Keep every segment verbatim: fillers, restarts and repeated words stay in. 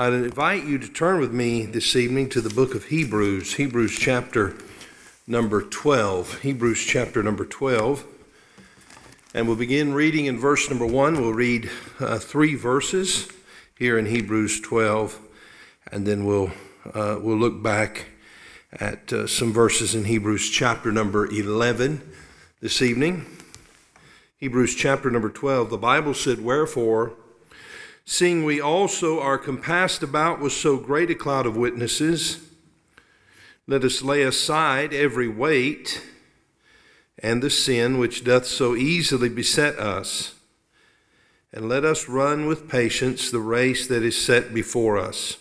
I'd invite you to turn with me this evening to the book of Hebrews, Hebrews chapter number twelve. Hebrews chapter number twelve. And we'll begin reading in verse number one. We'll read uh, three verses here in Hebrews twelve, and then we'll, uh, we'll look back at uh, some verses in Hebrews chapter number eleven this evening. Hebrews chapter number twelve, the Bible said, "Wherefore, seeing we also are compassed about with so great a cloud of witnesses, let us lay aside every weight and the sin which doth so easily beset us, and let us run with patience the race that is set before us,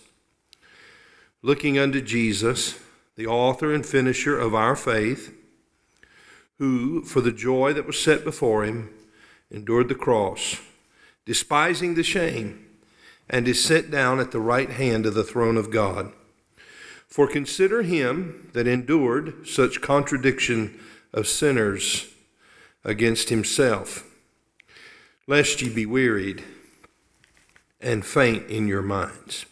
looking unto Jesus, the author and finisher of our faith, who, for the joy that was set before him, endured the cross, despising the shame, and is set down at the right hand of the throne of God. For consider him that endured such contradiction of sinners against himself, lest ye be wearied and faint in your minds."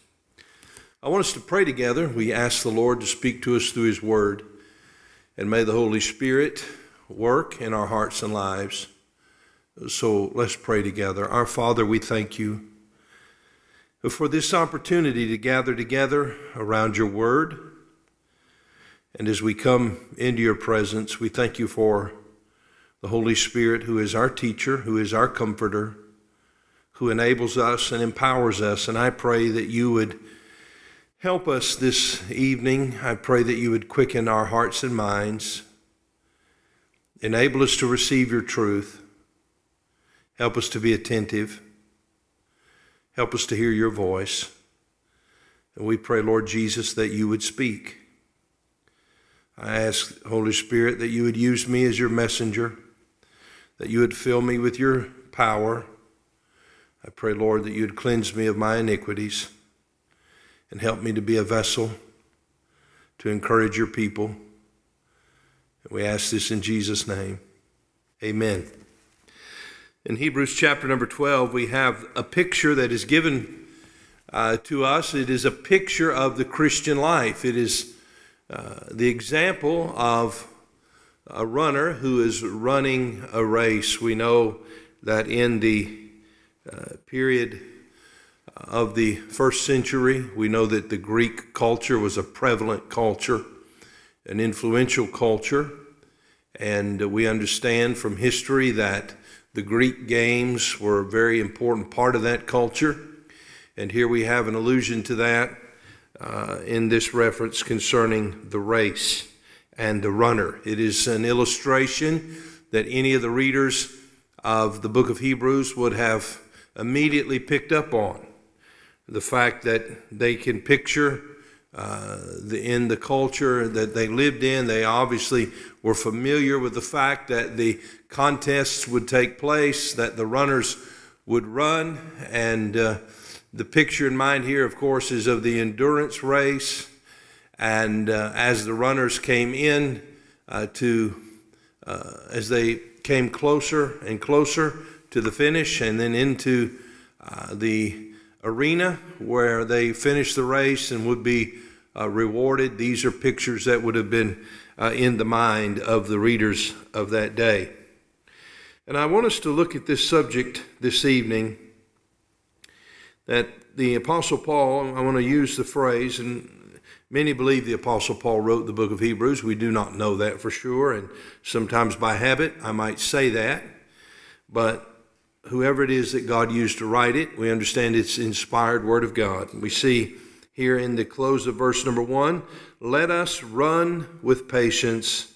I want us to pray together. We ask the Lord to speak to us through his word, and may the Holy Spirit work in our hearts and lives. So let's pray together. Our Father, we thank you for this opportunity to gather together around your word. And as we come into your presence, we thank you for the Holy Spirit, who is our teacher, who is our comforter, who enables us and empowers us. And I pray that you would help us this evening. I pray that you would quicken our hearts and minds, enable us to receive your truth. Help us to be attentive. Help us to hear your voice. And we pray, Lord Jesus, that you would speak. I ask, Holy Spirit, that you would use me as your messenger, that you would fill me with your power. I pray, Lord, that you would cleanse me of my iniquities and help me to be a vessel to encourage your people. And we ask this in Jesus' name. Amen. In Hebrews chapter number twelve, we have a picture that is given uh, to us. It is a picture of the Christian life. It is uh, the example of a runner who is running a race. We know that in the uh, period of the first century, we know that the Greek culture was a prevalent culture, an influential culture. And we understand from history that the Greek games were a very important part of that culture. And here we have an allusion to that uh, in this reference concerning the race and the runner. It is an illustration that any of the readers of the book of Hebrews would have immediately picked up on. The fact that they can picture uh, the, in the culture that they lived in, they obviously were familiar with the fact that the contests would take place, that the runners would run. And uh, the picture in mind here, of course, is of the endurance race. And uh, as the runners came in uh, to, uh, as they came closer and closer to the finish and then into uh, the arena where they finished the race and would be uh, rewarded, these are pictures that would have been uh, in the mind of the readers of that day. And I want us to look at this subject this evening, that the Apostle Paul, I want to use the phrase, and many believe the Apostle Paul wrote the book of Hebrews. We do not know that for sure, and sometimes by habit I might say that, but whoever it is that God used to write it, we understand it's inspired word of God. We see here in the close of verse number one, "Let us run with patience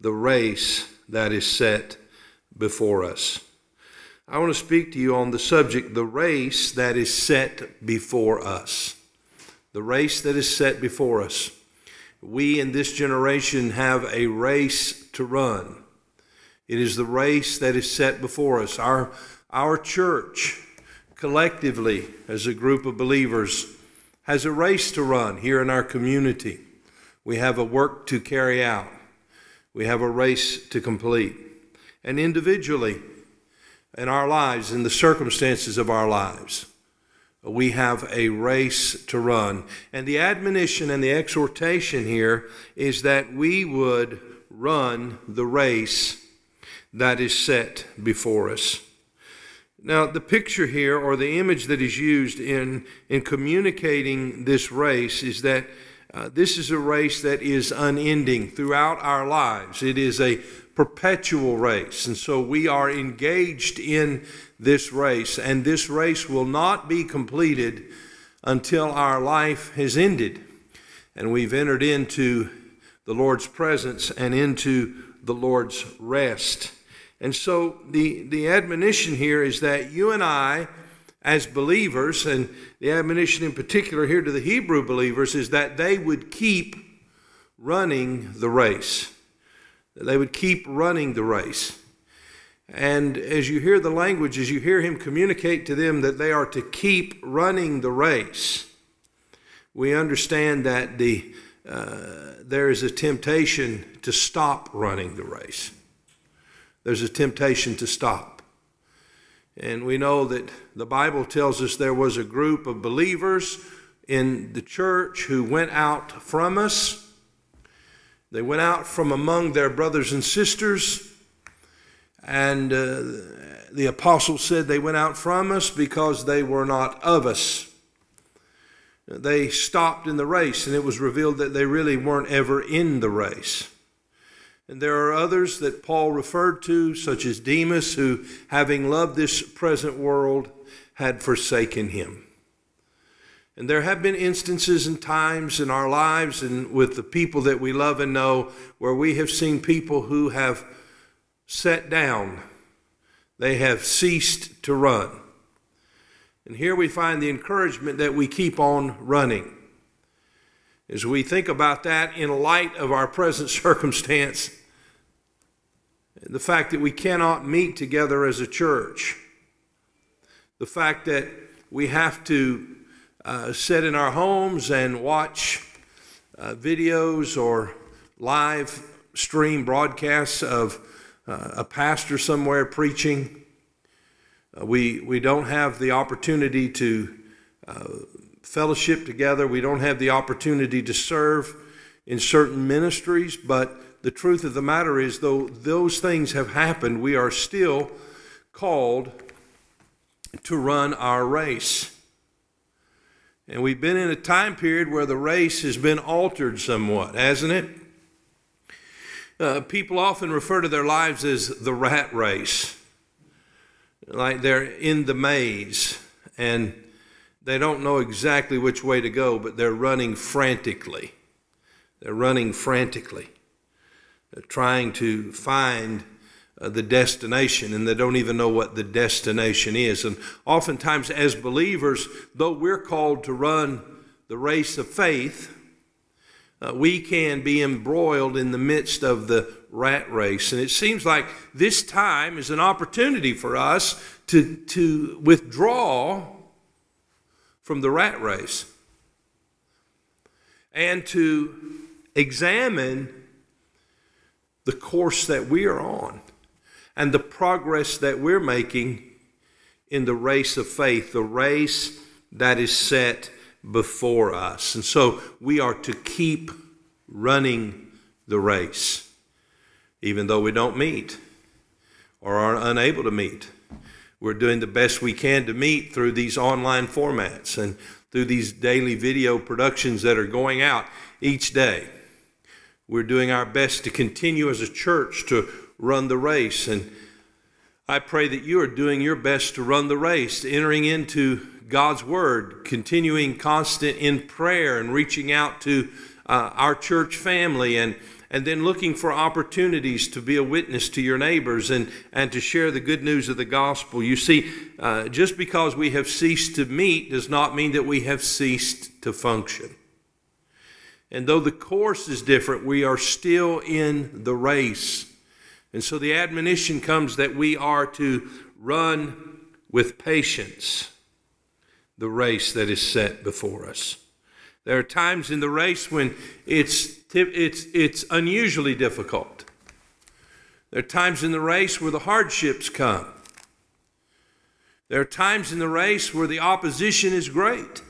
the race that is set before us." I want to speak to you on the subject, the race that is set before us. the race that is set before us. We in this generation have a race to run. It is the race that is set before us. Our, our church, collectively, as a group of believers, has a race to run here in our community. We have a work to carry out. We have a race to complete. And individually, in our lives, in the circumstances of our lives, we have a race to run. And the admonition and the exhortation here is that we would run the race that is set before us. Now, the picture here, or the image that is used in, in communicating this race, is that uh, this is a race that is unending throughout our lives. It is a perpetual race, and so we are engaged in this race, and this race will not be completed until our life has ended and we've entered into the Lord's presence and into the Lord's rest. And so the, the admonition here is that you and I, as believers, and the admonition in particular here to the Hebrew believers, is that they would keep running the race. They would keep running the race. And as you hear the language, as you hear him communicate to them that they are to keep running the race, we understand that the, uh, there is a temptation to stop running the race. There's a temptation to stop. And we know that the Bible tells us there was a group of believers in the church who went out from us. They went out from among their brothers and sisters, and uh, the apostle said they went out from us because they were not of us. They stopped in the race, and it was revealed that they really weren't ever in the race. And there are others that Paul referred to, such as Demas, who, having loved this present world, had forsaken him. And there have been instances and times in our lives and with the people that we love and know where we have seen people who have sat down. They have ceased to run. And here we find the encouragement that we keep on running. As we think about that in light of our present circumstance, the fact that we cannot meet together as a church, the fact that we have to Uh, sit in our homes and watch uh, videos or live stream broadcasts of uh, a pastor somewhere preaching. Uh, we, we don't have the opportunity to uh, fellowship together. We don't have the opportunity to serve in certain ministries. But the truth of the matter is, though those things have happened, we are still called to run our race. And we've been in a time period where the race has been altered somewhat, hasn't it? Uh, people often refer to their lives as the rat race, like they're in the maze and they don't know exactly which way to go, but they're running frantically. They're running frantically. They're trying to find uh, the destination, and they don't even know what the destination is. And oftentimes as believers, though we're called to run the race of faith, uh, we can be embroiled in the midst of the rat race. And it seems like this time is an opportunity for us to, to withdraw from the rat race and to examine the course that we are on and the progress that we're making in the race of faith, the race that is set before us. And so we are to keep running the race, even though we don't meet or are unable to meet. We're doing the best we can to meet through these online formats and through these daily video productions that are going out each day. We're doing our best to continue as a church to run the race, and I pray that you are doing your best to run the race, entering into God's Word, continuing constant in prayer, and reaching out to uh, our church family, and and then looking for opportunities to be a witness to your neighbors and, and to share the good news of the gospel. You see, uh, just because we have ceased to meet does not mean that we have ceased to function. And though the course is different, we are still in the race. And so the admonition comes that we are to run with patience the race that is set before us. There are times in the race when it's It's, it's unusually difficult. There are times in the race where the hardships come. There are times in the race where the opposition is great.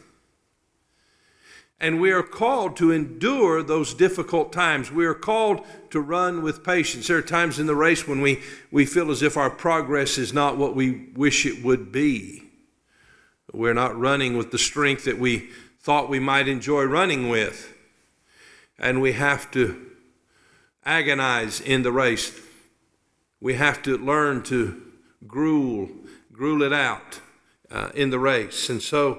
And we are called to endure those difficult times. We are called to run with patience. There are times in the race when we, we feel as if our progress is not what we wish it would be. We're not running with the strength that we thought we might enjoy running with. And we have to agonize in the race. We have to learn to gruel, gruel it out uh, in the race. And so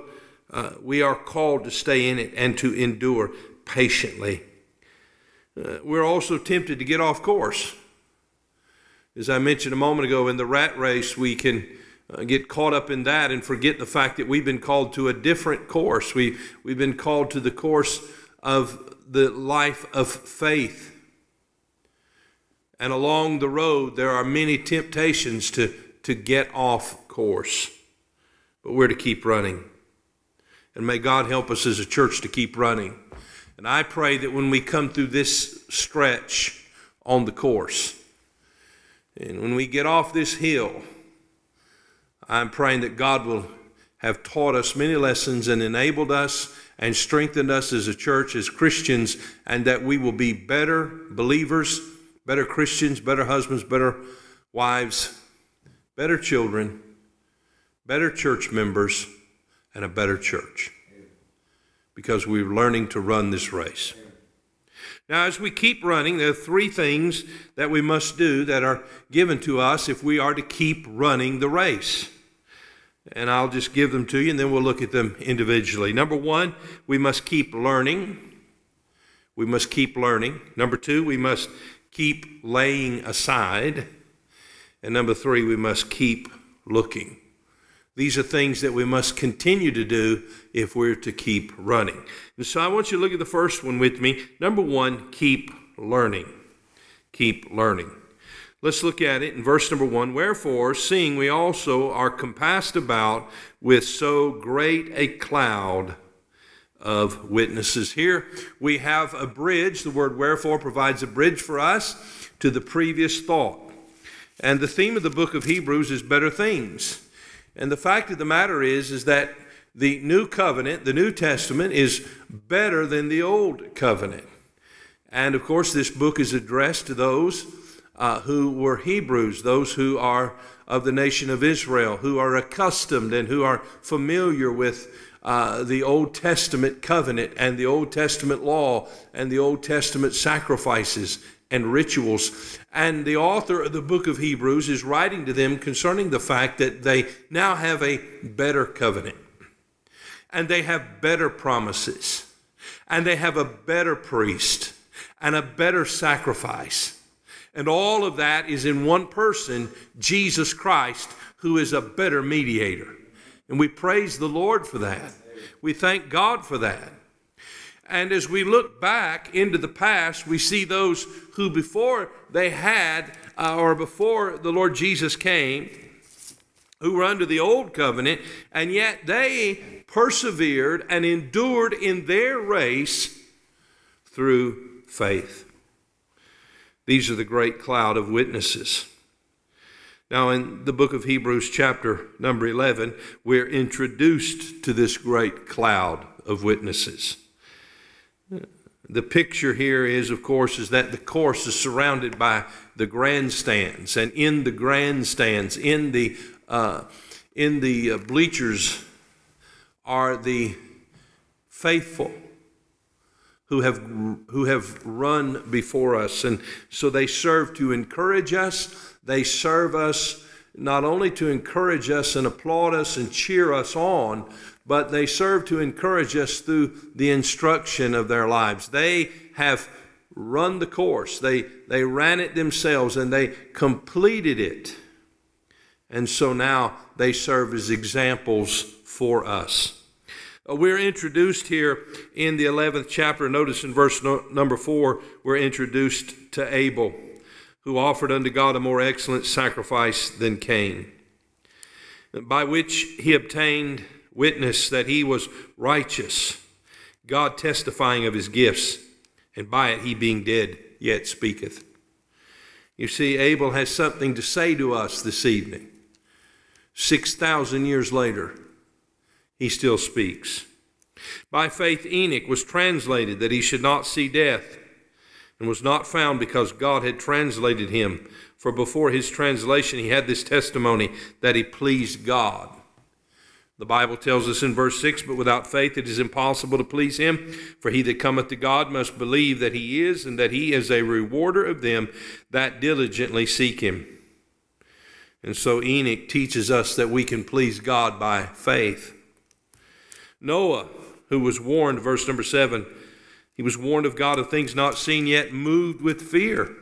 uh, we are called to stay in it and to endure patiently. Uh, we're also tempted to get off course. As I mentioned a moment ago, in the rat race, we can uh, get caught up in that and forget the fact that we've been called to a different course. We, we've been called to the course of the life of faith. And along the road, there are many temptations to, to get off course. But we're to keep running. And may God help us as a church to keep running. And I pray that when we come through this stretch on the course, and when we get off this hill, I'm praying that God will have taught us many lessons and enabled us and strengthened us as a church, as Christians, and that we will be better believers, better Christians, better husbands, better wives, better children, better church members, and a better church. Because we're learning to run this race. Now, as we keep running, there are three things that we must do that are given to us if we are to keep running the race. And I'll just give them to you, and then we'll look at them individually. Number one, we must keep learning. We must keep learning. Number two, we must keep laying aside. And number three, we must keep looking. These are things that we must continue to do if we're to keep running. And so I want you to look at the first one with me. Number one, keep learning. Keep learning. Let's look at it in verse number one. Wherefore, seeing we also are compassed about with so great a cloud of witnesses. Here we have a bridge. The word wherefore provides a bridge for us to the previous thought. And the theme of the book of Hebrews is better things. And the fact of the matter is, is that the new covenant, the New Testament, is better than the old covenant. And of course, this book is addressed to those Uh, who were Hebrews, those who are of the nation of Israel, who are accustomed and who are familiar with uh, the Old Testament covenant and the Old Testament law and the Old Testament sacrifices and rituals. And the author of the book of Hebrews is writing to them concerning the fact that they now have a better covenant, and they have better promises, and they have a better priest and a better sacrifice. And all of that is in one person, Jesus Christ, who is a better mediator. And we praise the Lord for that. We thank God for that. And as we look back into the past, we see those who before they had, uh, or before the Lord Jesus came, who were under the old covenant, and yet they persevered and endured in their race through faith. These are the great cloud of witnesses. Now, in the book of Hebrews, chapter number eleven, we're introduced to this great cloud of witnesses. The picture here is, of course, is that the course is surrounded by the grandstands, and in the grandstands, in the uh, in the bleachers, are the faithful who have, who have run before us. And so they serve to encourage us. They serve us not only to encourage us and applaud us and cheer us on, but they serve to encourage us through the instruction of their lives. They have run the course. They, they ran it themselves, and they completed it. And so now they serve as examples for us. We're introduced here in the eleventh chapter. Notice in verse no, number four, we're introduced to Abel, who offered unto God a more excellent sacrifice than Cain, by which he obtained witness that he was righteous, God testifying of his gifts, and by it he being dead yet speaketh. You see, Abel has something to say to us this evening. six thousand years later, he still speaks. By faith Enoch was translated that he should not see death, and was not found because God had translated him. For before his translation he had this testimony that he pleased God. The Bible tells us in verse six, but without faith it is impossible to please him, for he that cometh to God must believe that he is, and that he is a rewarder of them that diligently seek him. And so Enoch teaches us that we can please God by faith. Noah, who was warned, verse number seven, he was warned of God of things not seen yet, moved with fear,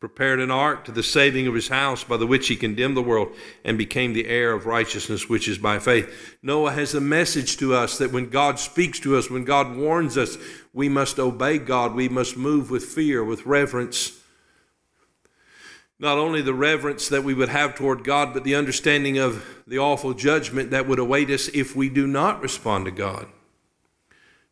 prepared an ark to the saving of his house, by the which he condemned the world and became the heir of righteousness, which is by faith. Noah has a message to us that when God speaks to us, when God warns us, we must obey God. We must move with fear, with reverence. Not only the reverence that we would have toward God, but the understanding of the awful judgment that would await us if we do not respond to God.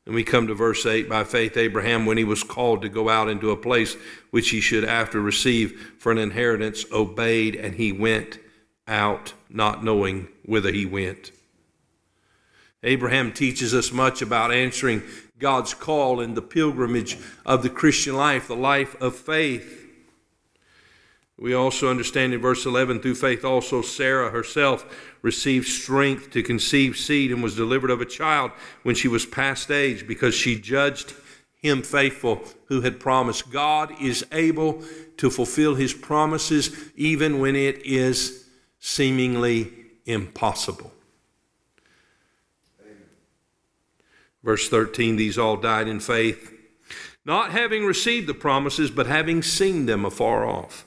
And we come to verse eight, by faith Abraham, when he was called to go out into a place which he should after receive for an inheritance, obeyed, and he went out, not knowing whither he went. Abraham teaches us much about answering God's call in the pilgrimage of the Christian life, the life of faith. We also understand in verse eleven, through faith also Sarah herself received strength to conceive seed, and was delivered of a child when she was past age, because she judged him faithful who had promised. God is able to fulfill his promises even when it is seemingly impossible. Amen. Verse thirteen, these all died in faith, not having received the promises, but having seen them afar off,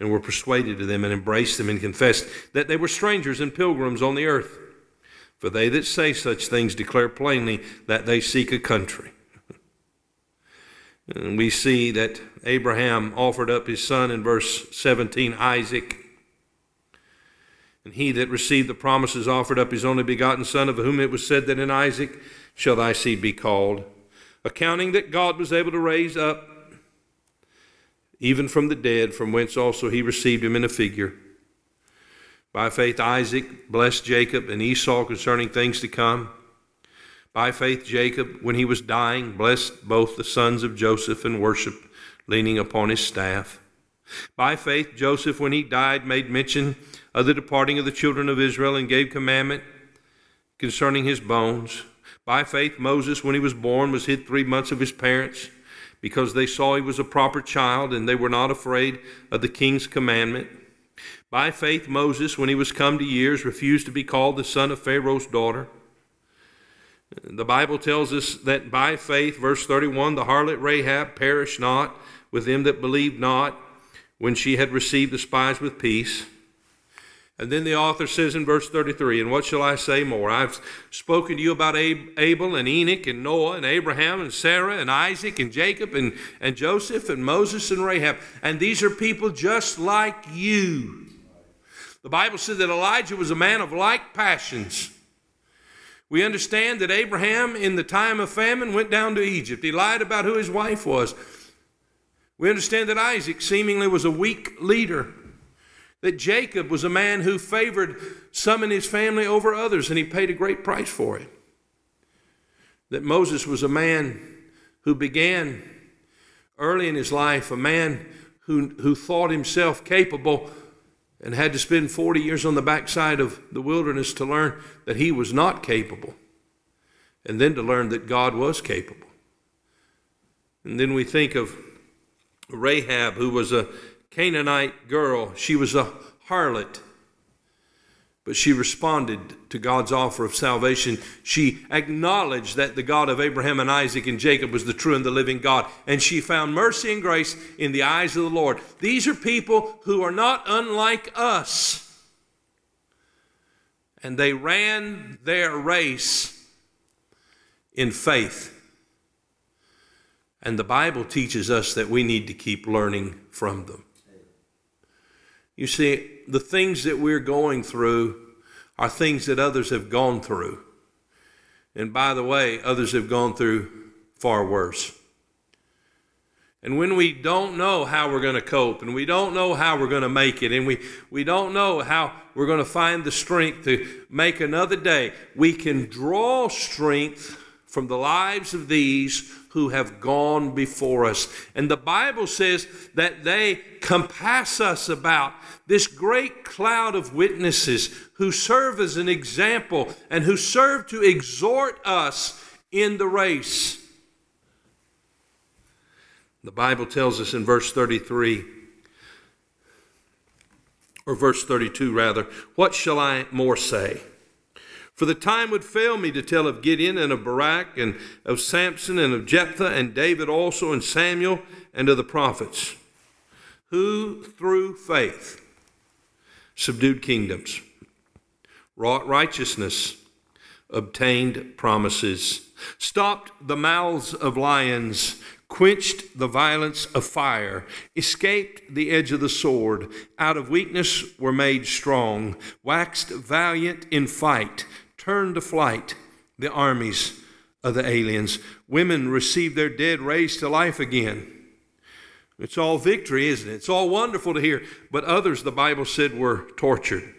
and were persuaded of them, and embraced them, and confessed that they were strangers and pilgrims on the earth. For they that say such things declare plainly that they seek a country. And we see that Abraham offered up his son in verse seventeen, Isaac. And he that received the promises offered up his only begotten son, of whom it was said that in Isaac shall thy seed be called, accounting that God was able to raise up even from the dead, from whence also he received him in a figure. By faith Isaac blessed Jacob and Esau concerning things to come. By faith Jacob, when he was dying, blessed both the sons of Joseph, and worshipped, leaning upon his staff. By faith Joseph, when he died, made mention of the departing of the children of Israel, and gave commandment concerning his bones. By faith Moses, when he was born, was hid three months of his parents, because they saw he was a proper child, and they were not afraid of the king's commandment. By faith Moses, when he was come to years, refused to be called the son of Pharaoh's daughter. The Bible tells us that by faith, verse thirty-one, the harlot Rahab perished not with them that believed not, when she had received the spies with peace. And then the author says in verse thirty-three, and what shall I say more? I've spoken to you about Abel and Enoch and Noah and Abraham and Sarah and Isaac and Jacob and, and Joseph and Moses and Rahab. And these are people just like you. The Bible said that Elijah was a man of like passions. We understand that Abraham in the time of famine went down to Egypt. He lied about who his wife was. We understand that Isaac seemingly was a weak leader. That Jacob was a man who favored some in his family over others, and he paid a great price for it. That Moses was a man who began early in his life, a man who, who thought himself capable, and had to spend forty years on the backside of the wilderness to learn that he was not capable, and then to learn that God was capable. And then we think of Rahab, who was a Canaanite girl. She was a harlot. But she responded to God's offer of salvation. She acknowledged that the God of Abraham and Isaac and Jacob was the true and the living God. And she found mercy and grace in the eyes of the Lord. These are people who are not unlike us. And they ran their race in faith. And the Bible teaches us that we need to keep learning from them. You see, the things that we're going through are things that others have gone through. And by the way, others have gone through far worse. And when we don't know how we're going to cope, and we don't know how we're going to make it, and we, we don't know how we're going to find the strength to make another day, we can draw strength from the lives of these who have gone before us. And the Bible says that they compass us about, this great cloud of witnesses who serve as an example and who serve to exhort us in the race. The Bible tells us in verse thirty-three, or verse thirty-two rather, "What shall I more say? For the time would fail me to tell of Gideon and of Barak and of Samson and of Jephthah and David also and Samuel and of the prophets, who through faith subdued kingdoms, wrought righteousness, obtained promises, stopped the mouths of lions, quenched the violence of fire, escaped the edge of the sword, out of weakness were made strong, waxed valiant in fight, turned to flight the armies of the aliens. Women received their dead raised to life again." It's all victory, isn't it? It's all wonderful to hear. But others, the Bible said, were tortured,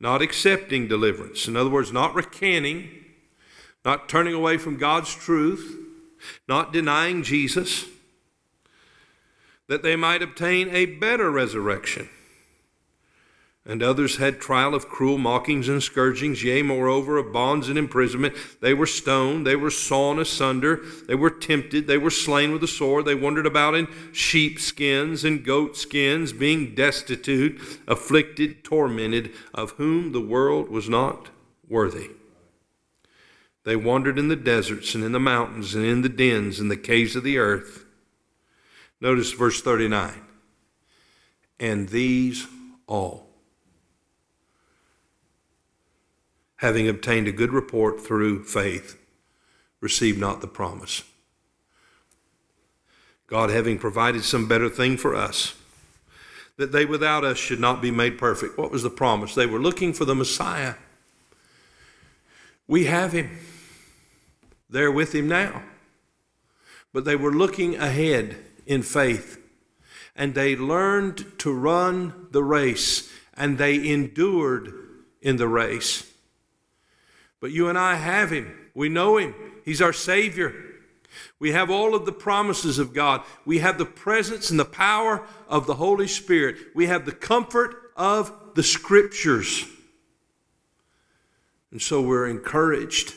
not accepting deliverance. In other words, not recanting, not turning away from God's truth, not denying Jesus, that they might obtain a better resurrection. And others had trial of cruel mockings and scourgings, yea, moreover, of bonds and imprisonment. They were stoned, they were sawn asunder, they were tempted, they were slain with a sword, they wandered about in sheepskins and goatskins, being destitute, afflicted, tormented, of whom the world was not worthy. They wandered in the deserts and in the mountains and in the dens and the caves of the earth. Notice verse thirty-nine. And these all, having obtained a good report through faith, receive not the promise. God, having provided some better thing for us, that they without us should not be made perfect. What was the promise? They were looking for the Messiah. We have him. They're with him now. But they were looking ahead in faith, and they learned to run the race, and they endured in the race. But you and I have him. We know him. He's our Savior. We have all of the promises of God. We have the presence and the power of the Holy Spirit. We have the comfort of the Scriptures. And so we're encouraged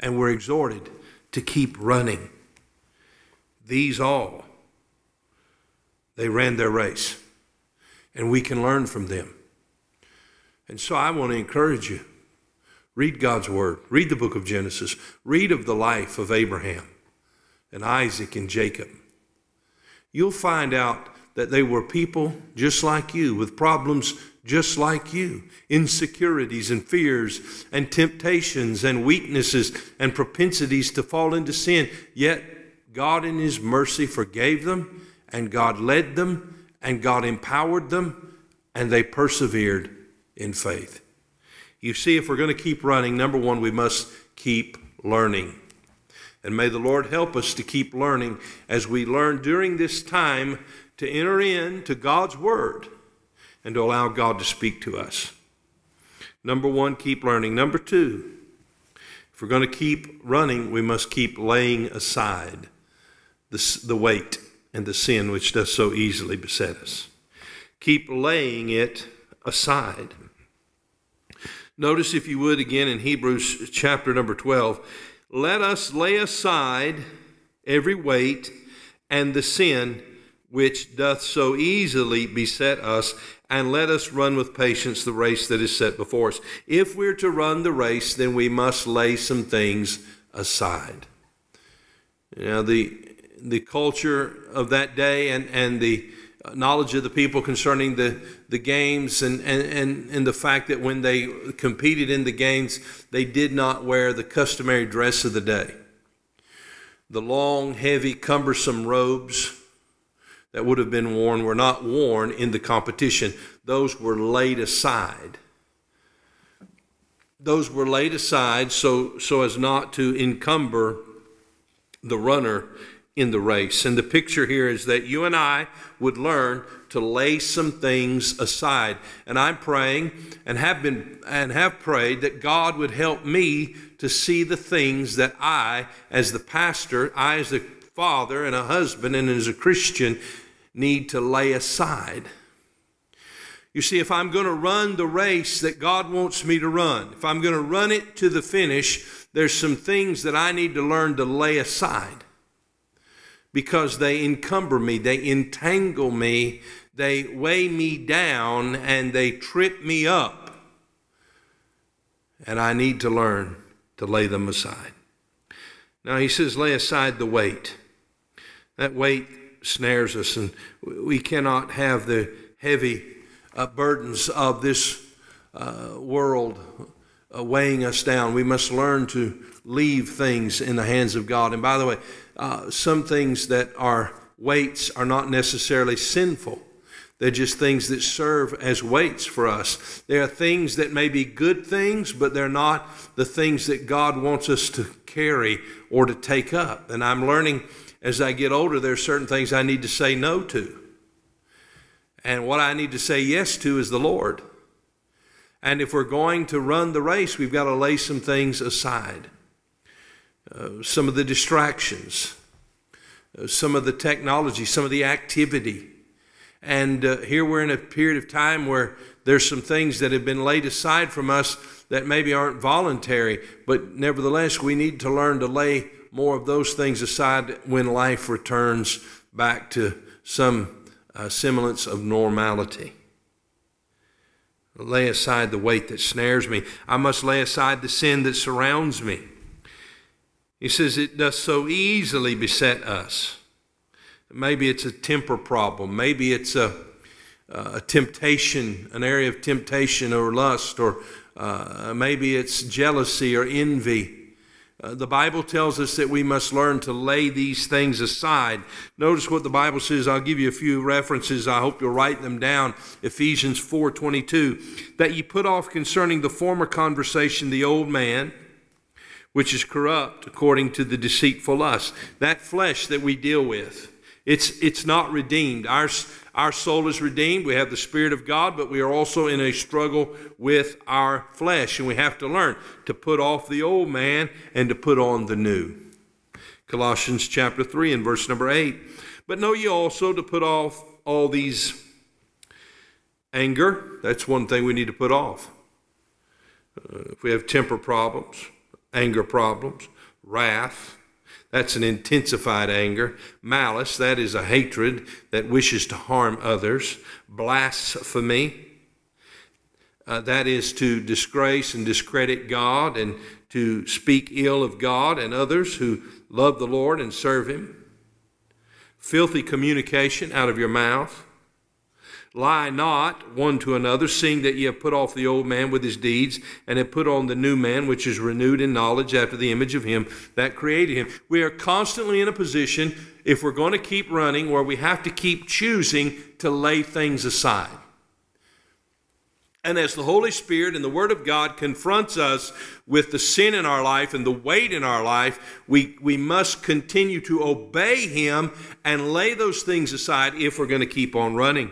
and we're exhorted to keep running. These all, they ran their race, and we can learn from them. And so I want to encourage you. Read God's Word. Read the book of Genesis. Read of the life of Abraham and Isaac and Jacob. You'll find out that they were people just like you, with problems just like you, insecurities and fears and temptations and weaknesses and propensities to fall into sin. Yet God in his mercy forgave them, and God led them, and God empowered them, and they persevered in faith. You see, if we're going to keep running, number one, we must keep learning. And may the Lord help us to keep learning as we learn during this time to enter into God's Word and to allow God to speak to us. Number one, keep learning. Number two, if we're going to keep running, we must keep laying aside the, the weight and the sin which does so easily beset us. Keep laying it aside. Notice, if you would, again in Hebrews chapter number twelve, let us lay aside every weight and the sin which doth so easily beset us, and let us run with patience the race that is set before us. If we're to run the race, then we must lay some things aside. Now, the the culture of that day and, and the knowledge of the people concerning the, the games and, and, and, and the fact that when they competed in the games, they did not wear the customary dress of the day. The long, heavy, cumbersome robes that would have been worn were not worn in the competition. Those were laid aside. Those were laid aside so, so as not to encumber the runner in the race. And the picture here is that you and I would learn to lay some things aside. And I'm praying and have been and have prayed that God would help me to see the things that I, as the pastor, I as the father and a husband and as a Christian, need to lay aside. You see, if I'm going to run the race that God wants me to run, if I'm going to run it to the finish, there's some things that I need to learn to lay aside because they encumber me, they entangle me, they weigh me down, and they trip me up. And I need to learn to lay them aside. Now he says, lay aside the weight. That weight snares us, and we cannot have the heavy uh, burdens of this uh, world uh, weighing us down. We must learn to leave things in the hands of God. And by the way, uh, some things that are weights are not necessarily sinful. They're just things that serve as weights for us. There are things that may be good things, but they're not the things that God wants us to carry or to take up. And I'm learning as I get older, there are certain things I need to say no to. And what I need to say yes to is the Lord. And if we're going to run the race, we've got to lay some things aside. Uh, some of the distractions, uh, some of the technology, some of the activity. And uh, here we're in a period of time where there's some things that have been laid aside from us that maybe aren't voluntary, but nevertheless, we need to learn to lay more of those things aside when life returns back to some uh, semblance of normality. Lay aside the weight that snares me. I must lay aside the sin that surrounds me. He says it does so easily beset us. Maybe it's a temper problem. Maybe it's a, a temptation, an area of temptation or lust, or uh, maybe it's jealousy or envy. Uh, the Bible tells us that we must learn to lay these things aside. Notice what the Bible says. I'll give you a few references. I hope you'll write them down. Ephesians four twenty-two, that ye put off concerning the former conversation the old man, which is corrupt according to the deceitful lust. That flesh that we deal with. It's, it's not redeemed. Our, our soul is redeemed. We have the Spirit of God, but we are also in a struggle with our flesh. And we have to learn to put off the old man and to put on the new. Colossians chapter three and verse number eight. But know ye also to put off all these anger. That's one thing we need to put off. Uh, if we have temper problems, anger problems, wrath. That's an intensified anger. Malice, that is a hatred that wishes to harm others. Blasphemy, uh, that is to disgrace and discredit God and to speak ill of God and others who love the Lord and serve Him. Filthy communication out of your mouth. Lie not one to another, seeing that ye have put off the old man with his deeds, and have put on the new man, which is renewed in knowledge after the image of him that created him. We are constantly in a position, if we're going to keep running, where we have to keep choosing to lay things aside. And as the Holy Spirit and the Word of God confronts us with the sin in our life and the weight in our life, we, we must continue to obey Him and lay those things aside if we're going to keep on running.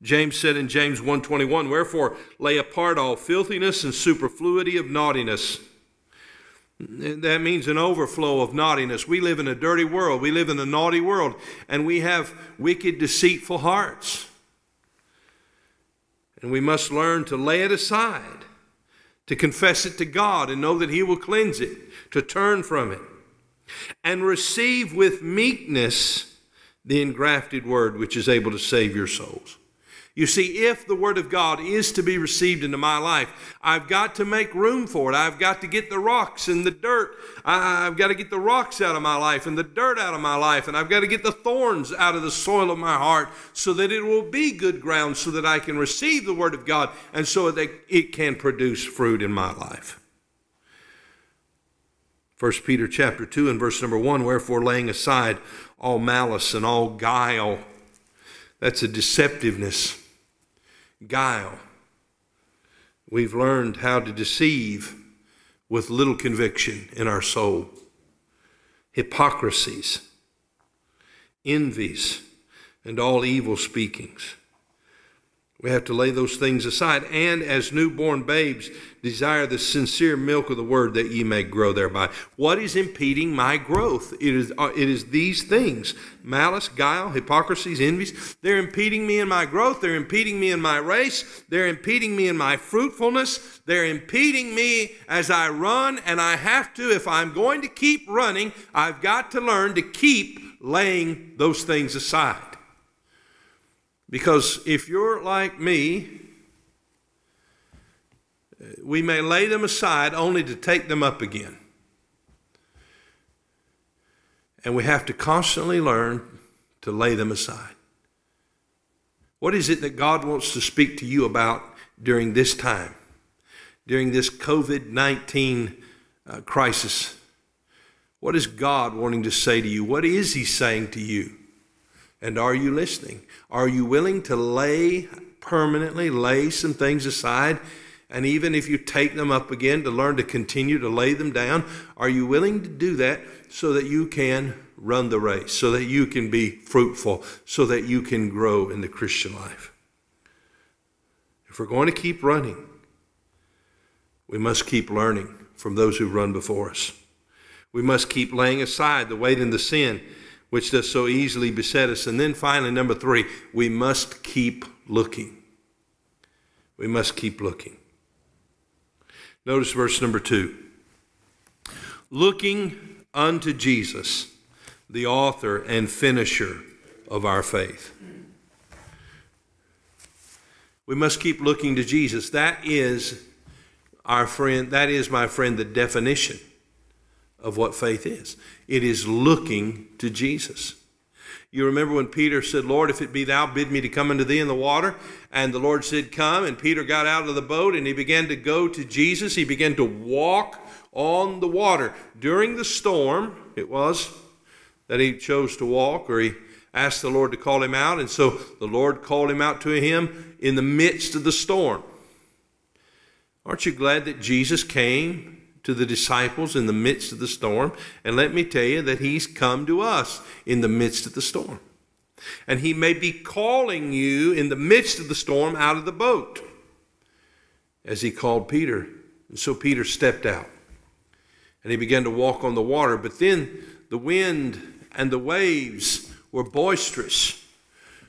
James said in James one twenty-one, wherefore lay apart all filthiness and superfluity of naughtiness. That means an overflow of naughtiness. We live in a dirty world. We live in a naughty world. And we have wicked, deceitful hearts. And we must learn to lay it aside, to confess it to God and know that He will cleanse it, to turn from it, and receive with meekness the engrafted word which is able to save your souls. You see, if the Word of God is to be received into my life, I've got to make room for it. I've got to get the rocks and the dirt. I, I've got to get the rocks out of my life and the dirt out of my life. And I've got to get the thorns out of the soil of my heart so that it will be good ground, so that I can receive the Word of God and so that it can produce fruit in my life. First Peter chapter two and verse number one, wherefore laying aside all malice and all guile, that's a deceptiveness. Guile. We've learned how to deceive with little conviction in our soul. Hypocrisies, envies, and all evil speakings. We have to lay those things aside, and as newborn babes desire the sincere milk of the word, that ye may grow thereby. What is impeding my growth? It is, it is these things, malice, guile, hypocrisies, envies. They're impeding me in my growth. They're impeding me in my race. They're impeding me in my fruitfulness. They're impeding me as I run, and I have to, if I'm going to keep running, I've got to learn to keep laying those things aside. Because if you're like me, we may lay them aside only to take them up again. And we have to constantly learn to lay them aside. What is it that God wants to speak to you about during this time, during this COVID nineteen uh, crisis? What is God wanting to say to you? What is He saying to you? And are you listening? Are you willing to lay, permanently lay some things aside? And even if you take them up again, to learn to continue to lay them down, are you willing to do that so that you can run the race, so that you can be fruitful, so that you can grow in the Christian life? If we're going to keep running, we must keep learning from those who run before us. We must keep laying aside the weight and the sin which does so easily beset us. And then finally, number three, we must keep looking. We must keep looking. Notice verse number two. Looking unto Jesus, the author and finisher of our faith. We must keep looking to Jesus. That is our friend, that is, my friend, the definition of what faith is. It is looking to Jesus. You remember when Peter said, Lord, if it be thou, bid me to come unto thee in the water. And the Lord said, come. And Peter got out of the boat and he began to go to Jesus. He began to walk on the water. During the storm, it was that he chose to walk, or he asked the Lord to call him out. And so the Lord called him out to him in the midst of the storm. Aren't you glad that Jesus came to the disciples in the midst of the storm? And let me tell you that He's come to us in the midst of the storm. And He may be calling you in the midst of the storm out of the boat, as He called Peter. And so Peter stepped out and he began to walk on the water. But then the wind and the waves were boisterous,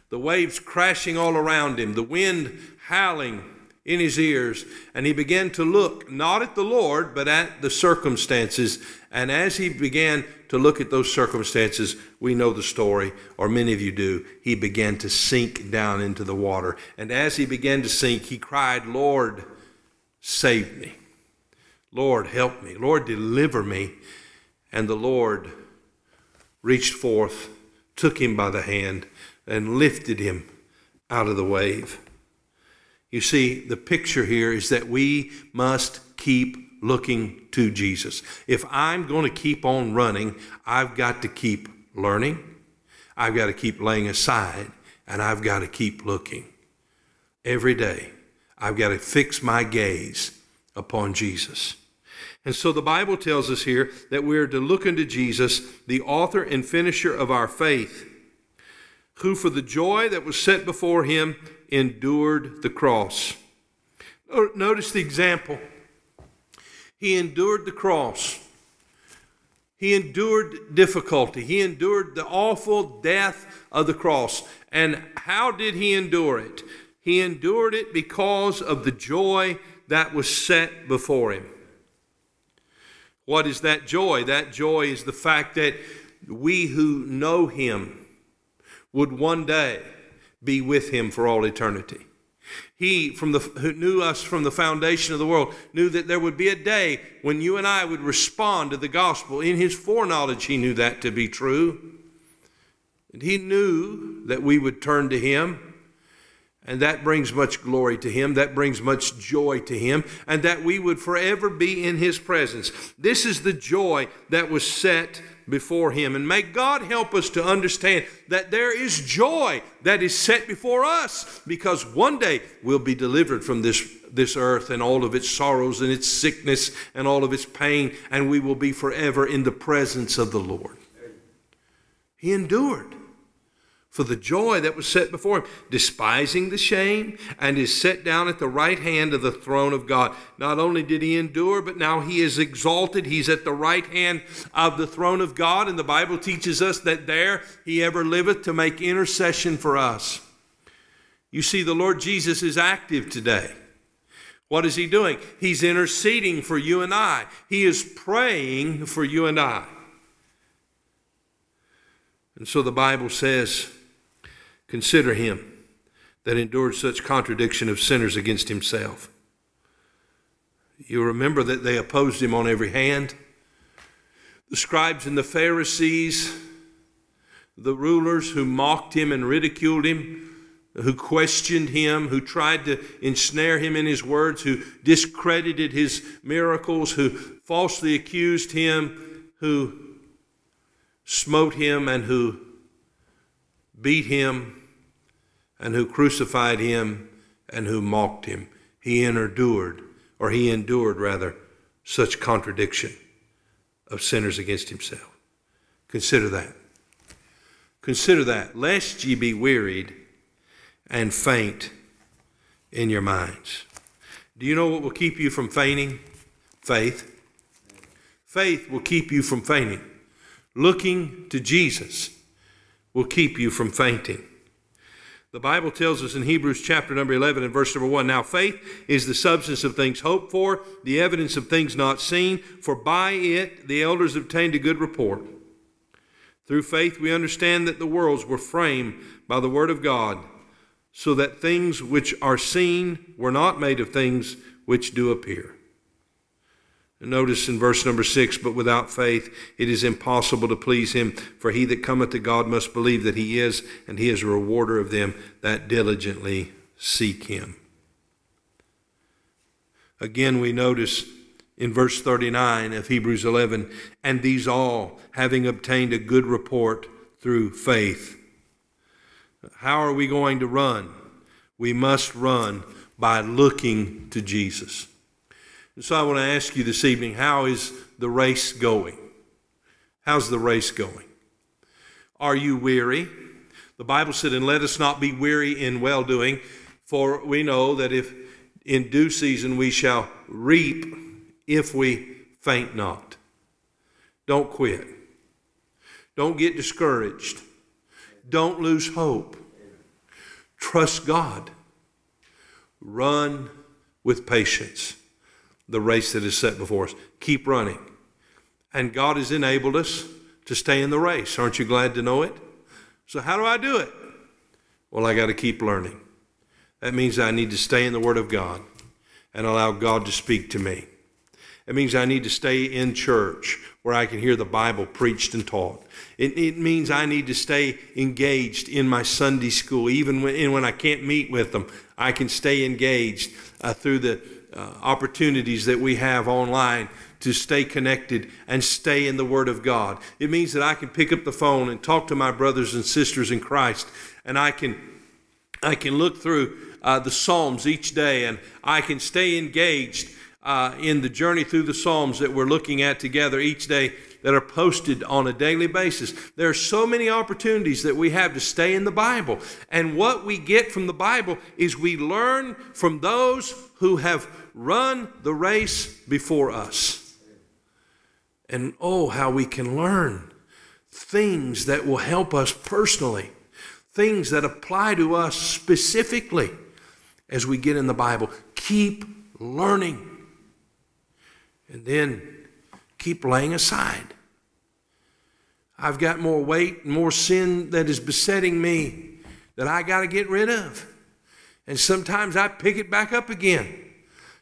the waves crashing all around him, the wind howling in his ears, and he began to look not at the Lord, but at the circumstances. And as he began to look at those circumstances, we know the story, or many of you do, he began to sink down into the water. And as he began to sink, he cried, Lord, save me. Lord, help me. Lord, deliver me. And the Lord reached forth, took him by the hand, and lifted him out of the wave. You see, the picture here is that we must keep looking to Jesus. If I'm going to keep on running, I've got to keep learning. I've got to keep laying aside, and I've got to keep looking. Every day, I've got to fix my gaze upon Jesus. And so the Bible tells us here that we're to look unto Jesus, the author and finisher of our faith, who for the joy that was set before him endured the cross. Notice the example. He endured the cross. He endured difficulty. He endured the awful death of the cross. And how did he endure it? He endured it because of the joy that was set before him. What is that joy? That joy is the fact that we who know him would one day be with him for all eternity. He from the, who knew us from the foundation of the world knew that there would be a day when you and I would respond to the gospel. In his foreknowledge, he knew that to be true. And he knew that we would turn to him. And that brings much glory to him. That brings much joy to him. And that we would forever be in his presence. This is the joy that was set before him. And may God help us to understand that there is joy that is set before us, because one day we'll be delivered from this, this earth and all of its sorrows and its sickness and all of its pain, and we will be forever in the presence of the Lord. He endured for the joy that was set before him, despising the shame, and is set down at the right hand of the throne of God. Not only did he endure, but now he is exalted. He's at the right hand of the throne of God, and the Bible teaches us that there he ever liveth to make intercession for us. You see, the Lord Jesus is active today. What is he doing? He's interceding for you and I. He is praying for you and I. And so the Bible says, consider him that endured such contradiction of sinners against himself. You remember that they opposed him on every hand. The scribes and the Pharisees, the rulers who mocked him and ridiculed him, who questioned him, who tried to ensnare him in his words, who discredited his miracles, who falsely accused him, who smote him, and who beat him, and who crucified him, and who mocked him. He endured, or he endured rather, such contradiction of sinners against himself. Consider that. Consider that, lest ye be wearied and faint in your minds. Do you know what will keep you from fainting? Faith. Faith will keep you from fainting. Looking to Jesus will keep you from fainting. The Bible tells us in Hebrews chapter number eleven and verse number one, now faith is the substance of things hoped for, the evidence of things not seen, for by it the elders obtained a good report. Through faith we understand that the worlds were framed by the word of God, so that things which are seen were not made of things which do appear. Notice in verse number six, but without faith it is impossible to please him, for he that cometh to God must believe that he is, and he is a rewarder of them that diligently seek him. Again, we notice in verse thirty-nine of Hebrews eleven, and these all, having obtained a good report through faith. How are we going to run? We must run by looking to Jesus. So I want to ask you this evening, how is the race going? How's the race going? Are you weary? The Bible said, and let us not be weary in well-doing, for we know that if in due season we shall reap if we faint not. Don't quit. Don't get discouraged. Don't lose hope. Trust God. Run with patience the race that is set before us. Keep running. And God has enabled us to stay in the race. Aren't you glad to know it? So how do I do it? Well, I got to keep learning. That means I need to stay in the Word of God and allow God to speak to me. It means I need to stay in church where I can hear the Bible preached and taught. It, it means I need to stay engaged in my Sunday school. Even when, when I can't meet with them, I can stay engaged uh, through the Uh, opportunities that we have online to stay connected and stay in the Word of God. It means that I can pick up the phone and talk to my brothers and sisters in Christ, and I can, I can look through uh, the Psalms each day, and I can stay engaged uh, in the journey through the Psalms that we're looking at together each day that are posted on a daily basis. There are so many opportunities that we have to stay in the Bible, and what we get from the Bible is we learn from those who have run the race before us. And oh, how we can learn things that will help us personally, things that apply to us specifically as we get in the Bible. Keep learning. And then keep laying aside. I've got more weight and more sin that is besetting me that I got to get rid of. And sometimes I pick it back up again.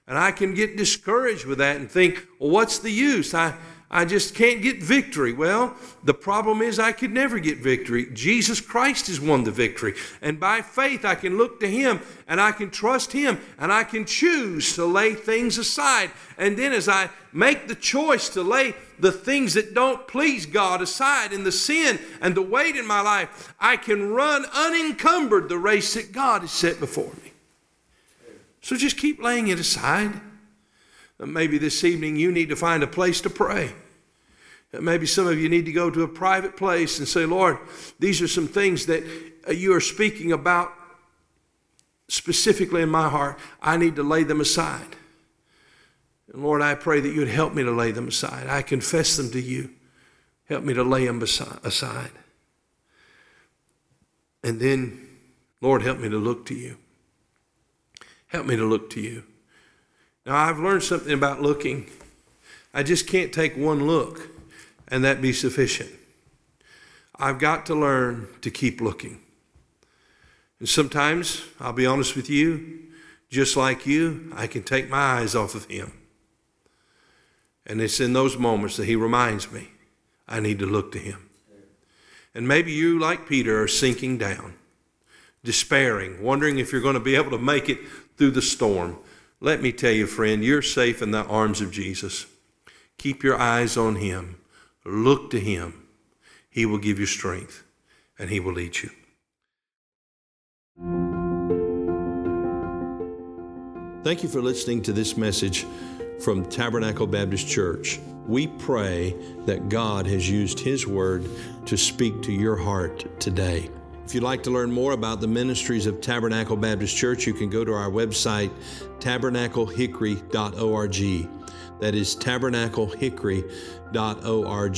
And I can get discouraged with that and think, well, what's the use? I, I just can't get victory. Well, the problem is I could never get victory. Jesus Christ has won the victory. And by faith, I can look to him and I can trust him and I can choose to lay things aside. And then as I make the choice to lay the things that don't please God aside and the sin and the weight in my life, I can run unencumbered the race that God has set before me. So just keep laying it aside. Maybe this evening you need to find a place to pray. Maybe some of you need to go to a private place and say, Lord, these are some things that you are speaking about specifically in my heart. I need to lay them aside. And Lord, I pray that you would help me to lay them aside. I confess them to you. Help me to lay them aside. And then, Lord, help me to look to you. Help me to look to you. Now, I've learned something about looking. I just can't take one look and that be sufficient. I've got to learn to keep looking. And sometimes, I'll be honest with you, just like you, I can take my eyes off of him. And it's in those moments that he reminds me, I need to look to him. And maybe you, like Peter, are sinking down, despairing, wondering if you're going to be able to make it through the storm. Let me tell you, friend, you're safe in the arms of Jesus. Keep your eyes on him. Look to him. He will give you strength, and he will lead you. Thank you for listening to this message from Tabernacle Baptist Church. We pray that God has used his word to speak to your heart today. If you'd like to learn more about the ministries of Tabernacle Baptist Church, you can go to our website, tabernacle hickory dot org. That is tabernacle hickory dot org.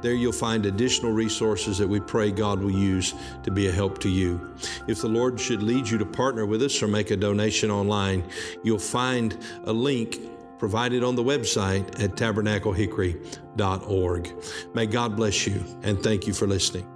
There you'll find additional resources that we pray God will use to be a help to you. If the Lord should lead you to partner with us or make a donation online, you'll find a link provided on the website at tabernacle hickory dot org. May God bless you, and thank you for listening.